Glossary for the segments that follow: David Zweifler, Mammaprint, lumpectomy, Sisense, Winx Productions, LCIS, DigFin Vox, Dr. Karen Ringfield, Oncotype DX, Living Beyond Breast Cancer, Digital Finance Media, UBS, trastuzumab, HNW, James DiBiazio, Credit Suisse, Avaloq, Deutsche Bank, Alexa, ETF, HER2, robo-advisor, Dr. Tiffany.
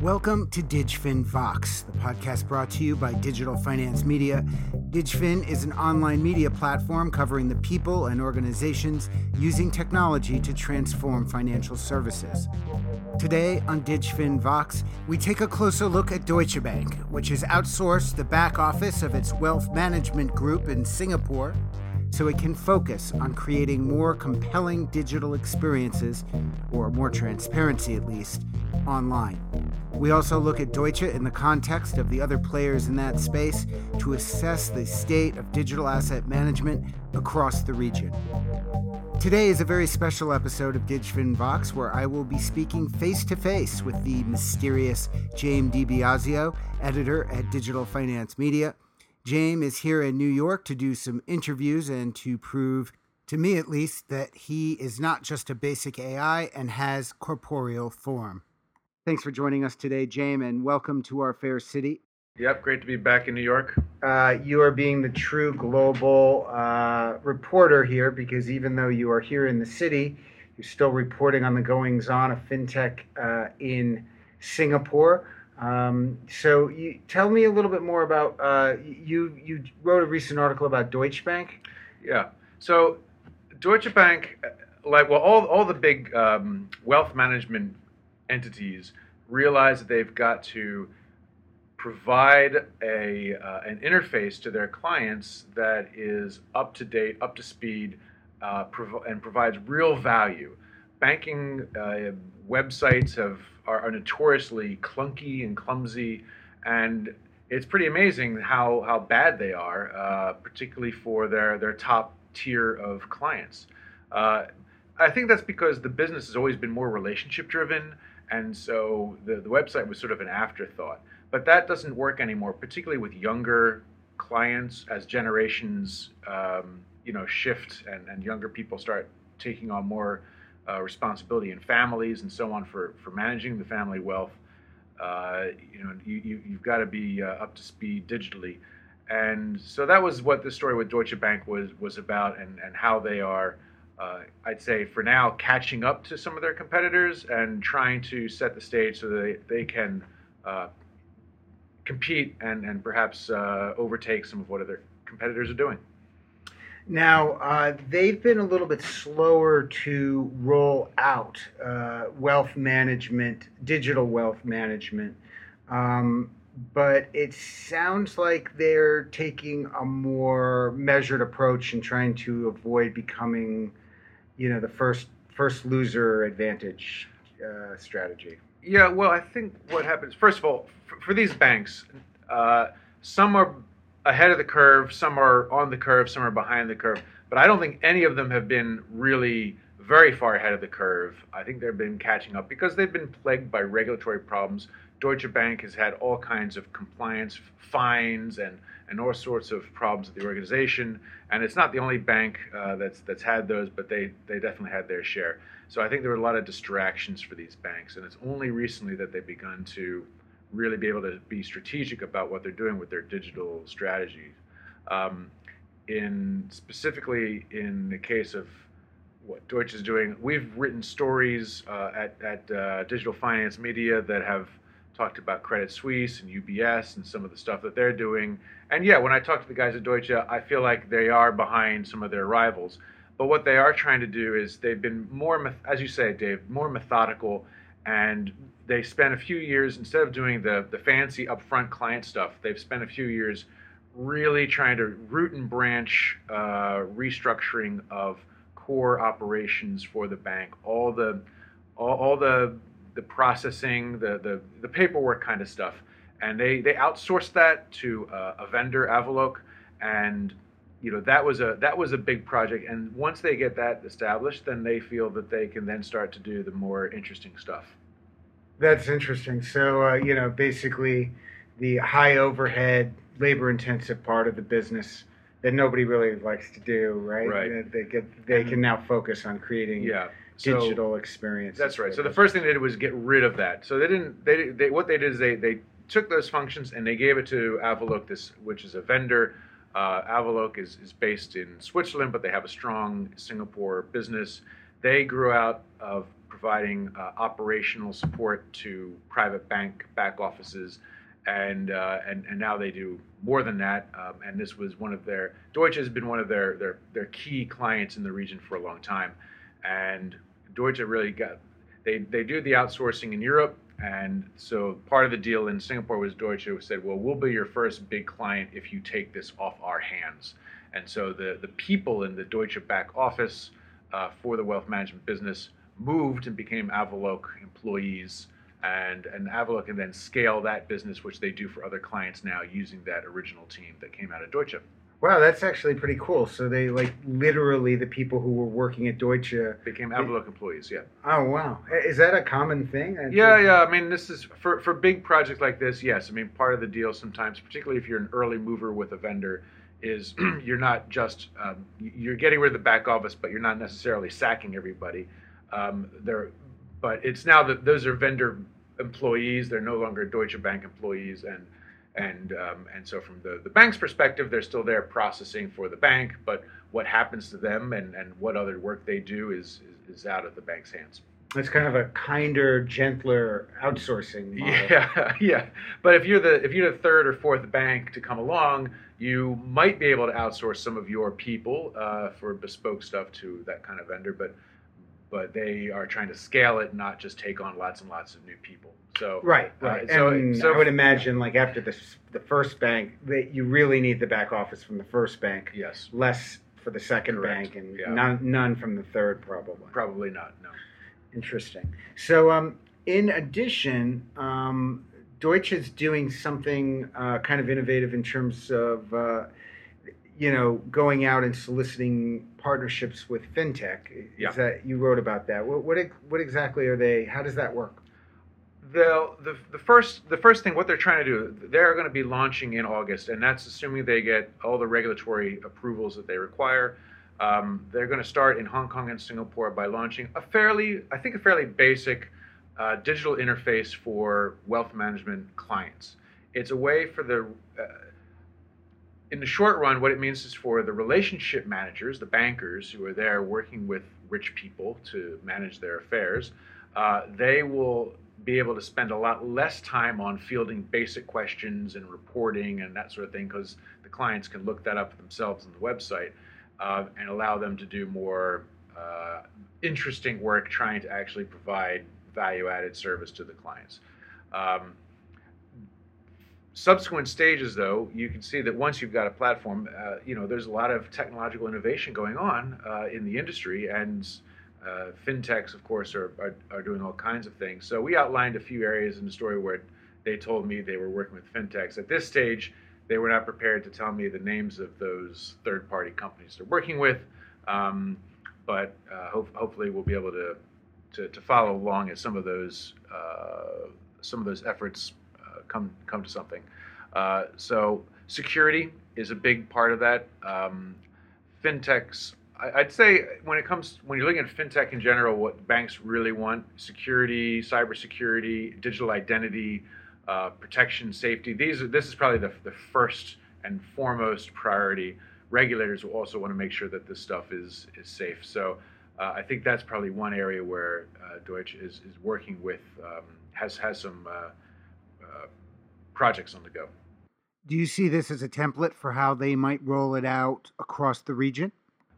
Welcome to DigFin Vox, the podcast brought to you by Digital Finance Media. DigFin is an online media platform covering the people and organizations using technology to transform financial services. Today on DigFin Vox, we take a closer look at Deutsche Bank, which has outsourced the back office of its wealth management group in Singapore so it can focus on creating more compelling digital experiences, or more transparency at least, online. We also look at Deutsche in the context of the other players in that space to assess the state of digital asset management across the region. Today is a very special episode of DigFin Vox where I will be speaking face-to-face with the mysterious James DiBiazio, editor at Digital Finance Media. James is here in New York to do some interviews and to prove, to me at least, that he is not just a basic AI and has corporeal form. Thanks for joining us today, James, and welcome to our fair city. Yep, great to be back in New York. You are being the true global reporter here, because even though you are here in the city, you're still reporting on the goings-on of fintech in Singapore. So tell me a little bit more about, you wrote a recent article about Deutsche Bank. Yeah, so Deutsche Bank, all the big wealth management entities realize that they've got to provide an interface to their clients that is up to date, up to speed, and provides real value. Banking websites are notoriously clunky and clumsy, and it's pretty amazing how bad they are, particularly for their top tier of clients. I think that's because the business has always been more relationship driven. And so the website was sort of an afterthought. But that doesn't work anymore, particularly with younger clients as generations shift and younger people start taking on more responsibility in families and so on for managing the family wealth. You've got to be up to speed digitally. And so that was what the story with Deutsche Bank was about, and how they are, I'd say for now, catching up to some of their competitors and trying to set the stage so that they can compete and perhaps overtake some of what other competitors are doing. Now, they've been a little bit slower to roll out digital wealth management, but it sounds like they're taking a more measured approach and trying to avoid becoming the first loser advantage strategy. Yeah, well, I think what happens, first of all, for these banks, some are ahead of the curve, some are on the curve, some are behind the curve, but I don't think any of them have been really very far ahead of the curve. I think they've been catching up because they've been plagued by regulatory problems. Deutsche Bank has had all kinds of compliance fines and all sorts of problems at the organization. And it's not the only bank that's had those, but they definitely had their share. So I think there were a lot of distractions for these banks. And it's only recently that they've begun to really be able to be strategic about what they're doing with their digital strategies. Specifically in the case of what Deutsche is doing, we've written stories at Digital Finance Media that have talked about Credit Suisse and UBS and some of the stuff that they're doing. And yeah, when I talk to the guys at Deutsche, I feel like they are behind some of their rivals. But what they are trying to do is they've been more, as you say, Dave, more methodical, and they spent a few years, instead of doing the fancy upfront client stuff, they've spent a few years really trying to root and branch restructuring of core operations for the bank. All the processing, the paperwork kind of stuff. And they outsourced that to a vendor, Avaloq, and that was a big project. And once they get that established, then they feel that they can then start to do the more interesting stuff. That's interesting. So, basically the high overhead, labor-intensive part of the business that nobody really likes to do, right? Right. They can now focus on creating... Yeah. Digital experience. That's right. So the first thing they did was get rid of that. So what they did is they took those functions and they gave it to Avaloq, which is a vendor. Avaloq is based in Switzerland, but they have a strong Singapore business. They grew out of providing operational support to private bank back offices, and now they do more than that. And this was one of their, Deutsche has been one of their key clients in the region for a long time, and Deutsche really got, they do the outsourcing in Europe, and so part of the deal in Singapore was Deutsche said, well, we'll be your first big client if you take this off our hands. And so the people in the Deutsche back office for the wealth management business moved and became Avaloq employees, and Avaloq can then scale that business, which they do for other clients now, using that original team that came out of Deutsche. Wow, that's actually pretty cool. So they, like, literally the people who were working at Deutsche became Avaloq employees, yeah. Oh, wow. Is that a common thing? Yeah. I mean, this is, for big projects like this, yes. I mean, part of the deal sometimes, particularly if you're an early mover with a vendor, is you're not just, you're getting rid of the back office, but you're not necessarily sacking everybody. But it's now that those are vendor employees, they're no longer Deutsche Bank employees, and so from the bank's perspective, they're still there processing for the bank, but what happens to them and what other work they do is out of the bank's hands. It's kind of a kinder, gentler outsourcing model. Yeah. But if you're the third or fourth bank to come along, you might be able to outsource some of your people for bespoke stuff to that kind of vendor, but they are trying to scale it, not just take on lots and lots of new people. So right. So I would imagine, like, after the first bank, that you really need the back office from the first bank. Yes. Less for the second Correct. Bank, and yeah. none from the third, probably. Probably not. No. Interesting. So, in addition, Deutsche is doing something kind of innovative in terms of going out and soliciting partnerships with fintech. Yeah. That you wrote about that. What exactly are they? How does that work? The first thing, what they're trying to do, they're going to be launching in August, and that's assuming they get all the regulatory approvals that they require. They're going to start in Hong Kong and Singapore by launching a fairly basic digital interface for wealth management clients. It's a way for in the short run, what it means is for the relationship managers, the bankers who are there working with rich people to manage their affairs, they will be able to spend a lot less time on fielding basic questions and reporting and that sort of thing, because the clients can look that up themselves on the website, and allow them to do more interesting work trying to actually provide value-added service to the clients. Subsequent stages, though, you can see that once you've got a platform, there's a lot of technological innovation going on in the industry, and fintechs, of course, are doing all kinds of things. So we outlined a few areas in the story where they told me they were working with fintechs. At this stage, they were not prepared to tell me the names of those third-party companies they're working with, hopefully we'll be able to follow along as some of those efforts come to something. So security is a big part of that. Fintechs, I'd say, when you're looking at fintech in general, what banks really want: security, cybersecurity, digital identity, protection, safety. This is probably the first and foremost priority. Regulators will also want to make sure that this stuff is safe. So I think that's probably one area where Deutsche is working with, has some projects on the go. Do you see this as a template for how they might roll it out across the region?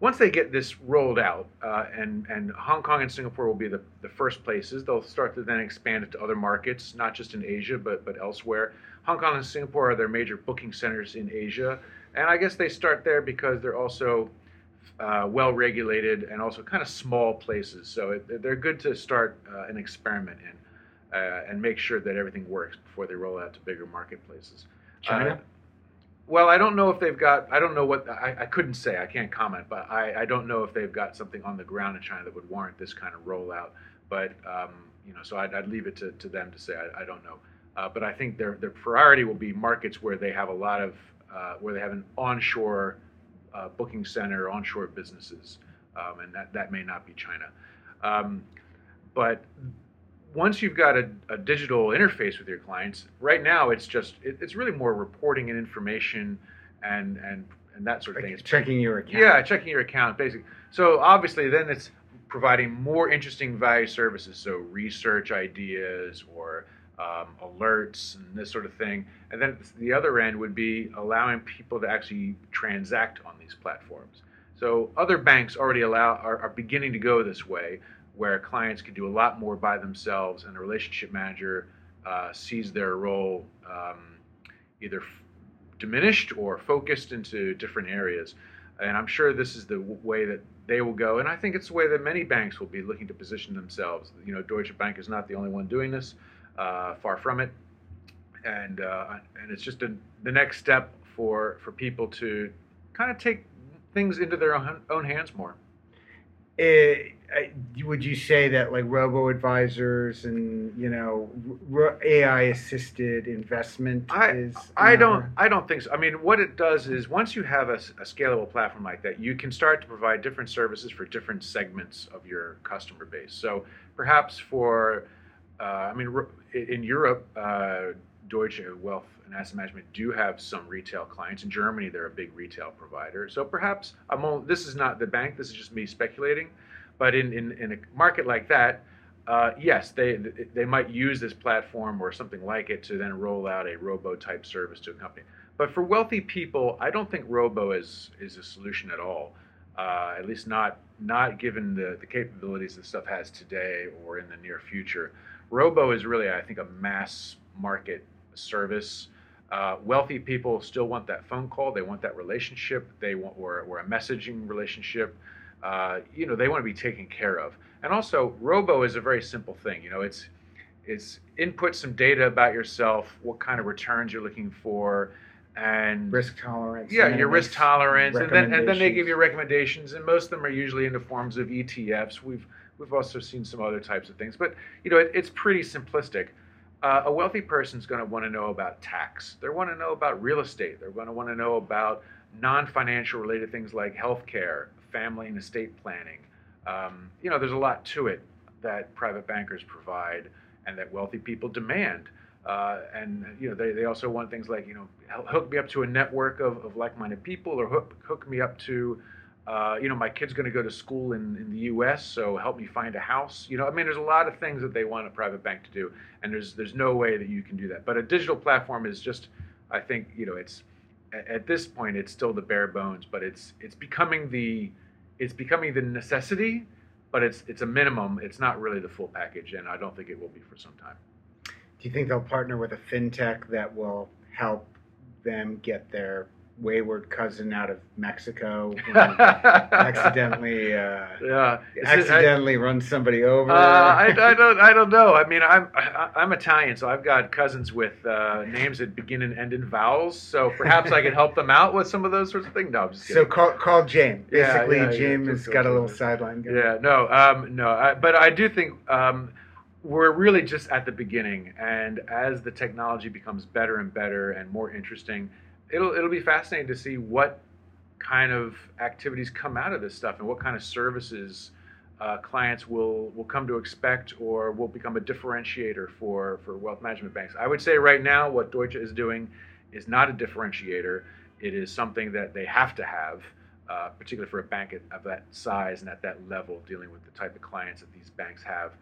Once they get this rolled out, and Hong Kong and Singapore will be the first places, they'll start to then expand it to other markets, not just in Asia, but elsewhere. Hong Kong and Singapore are their major booking centers in Asia, and I guess they start there because they're also well-regulated and also kind of small places, so they're good to start an experiment in and make sure that everything works before they roll out to bigger marketplaces. China? Well, I don't know if they've got, I couldn't say, I can't comment, but I don't know if they've got something on the ground in China that would warrant this kind of rollout. But, so I'd leave it to them to say, I don't know. But I think their priority will be markets where they have where they have an onshore booking center, onshore businesses, and that may not be China. But once you've got a digital interface with your clients, right now it's just it's really more reporting and information and that sort of thing. It's checking your account. Yeah, checking your account, basically. So obviously, then it's providing more interesting value services, so research ideas or alerts and this sort of thing. And then the other end would be allowing people to actually transact on these platforms. So other banks already are beginning to go this way, where clients can do a lot more by themselves, and a relationship manager sees their role either diminished or focused into different areas. And I'm sure this is the way that they will go, and I think it's the way that many banks will be looking to position themselves. You know, Deutsche Bank is not the only one doing this, far from it, and it's just the next step for people to kind of take things into their own hands more. Would you say that like robo-advisors and, you know, AI-assisted investment is? I don't think so. I mean, what it does is once you have a scalable platform like that, you can start to provide different services for different segments of your customer base. So perhaps for, I mean, in Europe, Deutsche Wealth and Asset Management do have some retail clients. In Germany, they're a big retail provider. So perhaps this is not the bank. This is just me speculating. But in a market like that, yes, they might use this platform or something like it to then roll out a robo-type service to a company. But for wealthy people, I don't think robo is a solution at all, at least not given the capabilities this stuff has today or in the near future. Robo is really, I think, a mass market service. Wealthy people still want that phone call. They want that relationship. They want or a messaging relationship. You know, they want to be taken care of. And also, robo is a very simple thing. You know, it's input some data about yourself, what kind of returns you're looking for, and risk tolerance. Yeah, your risk tolerance, and then they give you recommendations. And most of them are usually in the forms of ETFs. We've also seen some other types of things, but you know, it's pretty simplistic. A wealthy person's going to want to know about tax. They want to know about real estate. They're going to want to know about non-financial related things like healthcare, family and estate planning. You know, there's a lot to it that private bankers provide and that wealthy people demand. And you know, they also want things like, you know, hook me up to a network of like-minded people, or hook me up to, you know, my kid's going to go to school in the U.S., so help me find a house. You know, I mean, there's a lot of things that they want a private bank to do, and there's no way that you can do that. But a digital platform is just, I think, you know, it's at this point it's still the bare bones, but it's becoming the necessity, but it's a minimum. It's not really the full package, and I don't think it will be for some time. Do you think they'll partner with a fintech that will help them get their wayward cousin out of Mexico and accidentally run somebody over? I don't know. I mean, I'm Italian, so I've got cousins with names that begin and end in vowels. So perhaps I could help them out with some of those sorts of things. No, I'm just kidding. So call James. Basically, James has got a little sideline going. Yeah, no. But I do think we're really just at the beginning, and as the technology becomes better and better and more interesting, it'll be fascinating to see what kind of activities come out of this stuff and what kind of services clients will come to expect or will become a differentiator for wealth management banks. I would say right now what Deutsche is doing is not a differentiator. It is something that they have to have, particularly for a bank of that size and at that level, dealing with the type of clients that these banks have.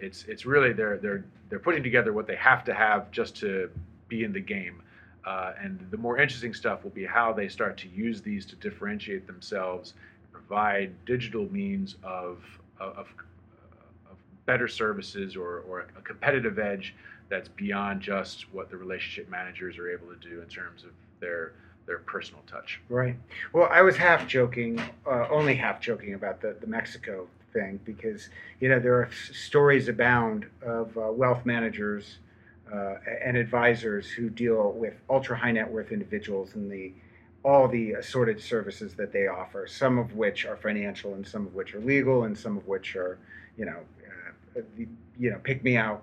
It's really they're putting together what they have to have just to be in the game. And the more interesting stuff will be how they start to use these to differentiate themselves, provide digital means of better services or a competitive edge that's beyond just what the relationship managers are able to do in terms of their personal touch. Right. Well, I was only half joking about the Mexico thing, because, you know, there are stories abound of wealth managers and advisors who deal with ultra high net worth individuals and all the assorted services that they offer, some of which are financial and some of which are legal and some of which are, pick me out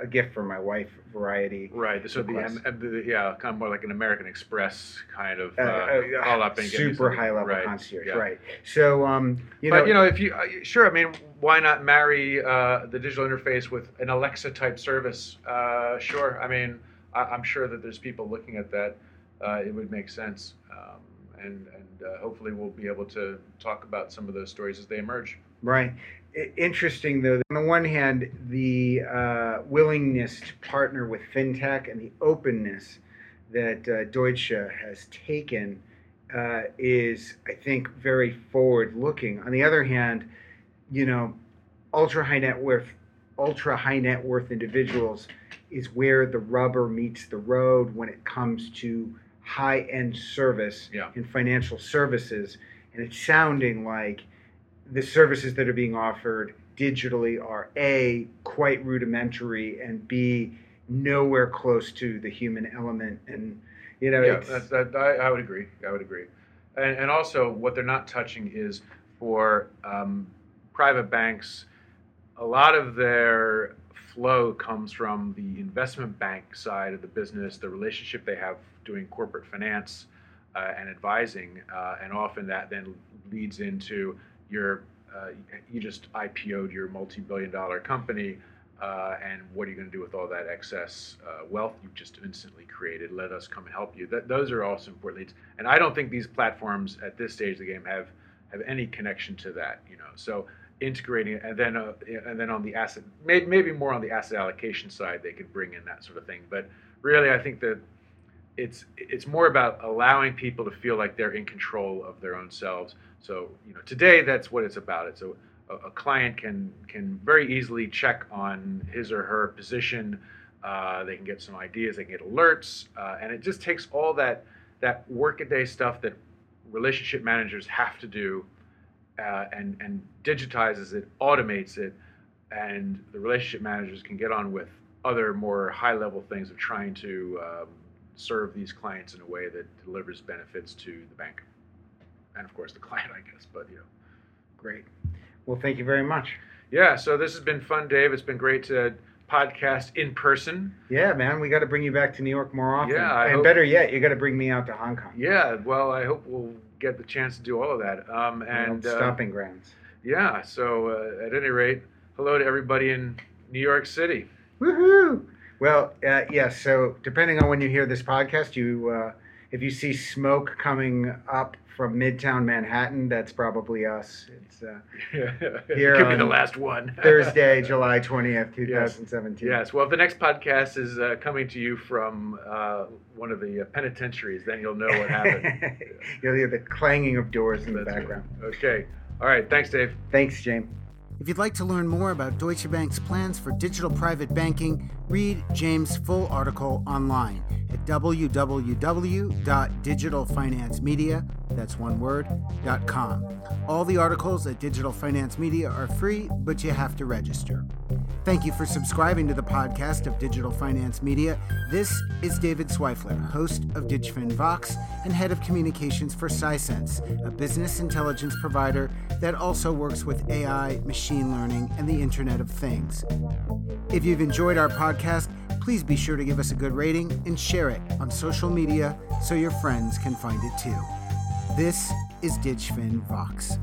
a gift for my wife variety. Right. This would be kind of more like an American Express kind of all up and super high level concierge. Yeah. Right. So I mean, why not marry the digital interface with an Alexa type service? Sure. I mean, I'm sure that there's people looking at that. It would make sense, and hopefully we'll be able to talk about some of those stories as they emerge. Right. Interesting, though. On the one hand, the willingness to partner with fintech and the openness that Deutsche has taken is, I think, very forward-looking. On the other hand, you know, ultra high net worth individuals is where the rubber meets the road when it comes to high-end service and financial services. And it's sounding like the services that are being offered digitally are A, quite rudimentary, and B, nowhere close to the human element. And, you know, I would agree. And also, what they're not touching is for private banks, a lot of their flow comes from the investment bank side of the business, the relationship they have doing corporate finance and advising, and often that then leads into your you just IPO'd your multi-billion-dollar company, and what are you going to do with all that excess wealth you've just instantly created? Let us come and help you. Those are also important leads, and I don't think these platforms at this stage of the game have any connection to that. You know, so integrating, and then on the asset, maybe more on the asset allocation side, they could bring in that sort of thing. But really, I think that it's more about allowing people to feel like they're in control of their own selves. So, you know, today that's what it's about. So a client can very easily check on his or her position. They can get some ideas, they can get alerts, and it just takes all that workaday stuff that relationship managers have to do, and digitizes it, automates it, and the relationship managers can get on with other more high-level things of trying to serve these clients in a way that delivers benefits to the bank. And of course the client, I guess, but you know. Great. Well, thank you very much. Yeah, so this has been fun, Dave. It's been great to podcast in person. Yeah, man, we got to bring you back to New York more often. Yeah, and hope, better yet, you got to bring me out to Hong Kong. Yeah, well, I hope we'll get the chance to do all of that. And stomping grounds. Yeah, so at any rate, hello to everybody in New York City. Woohoo! Well, yeah, so depending on when you hear this podcast, you if you see smoke coming up from Midtown Manhattan, that's probably us. It's here could be the last one. Thursday, July 20th, 2017. Yes. Well, if the next podcast is coming to you from one of the penitentiaries, then you'll know what happened. You'll hear the clanging of doors in the background. Right. Okay. All right. Thanks, Dave. Thanks, James. If you'd like to learn more about Deutsche Bank's plans for digital private banking, read James' full article online at www.digitalfinancemedia.com. That's one word, .com. All the articles at Digital Finance Media are free, but you have to register. Thank you for subscribing to the podcast of Digital Finance Media. This is David Zweifler, host of DigFin Vox and head of communications for Sisense, a business intelligence provider that also works with AI, machine learning, and the Internet of Things. If you've enjoyed our podcast, please be sure to give us a good rating and share it on social media so your friends can find it too. This is DigFin Vox.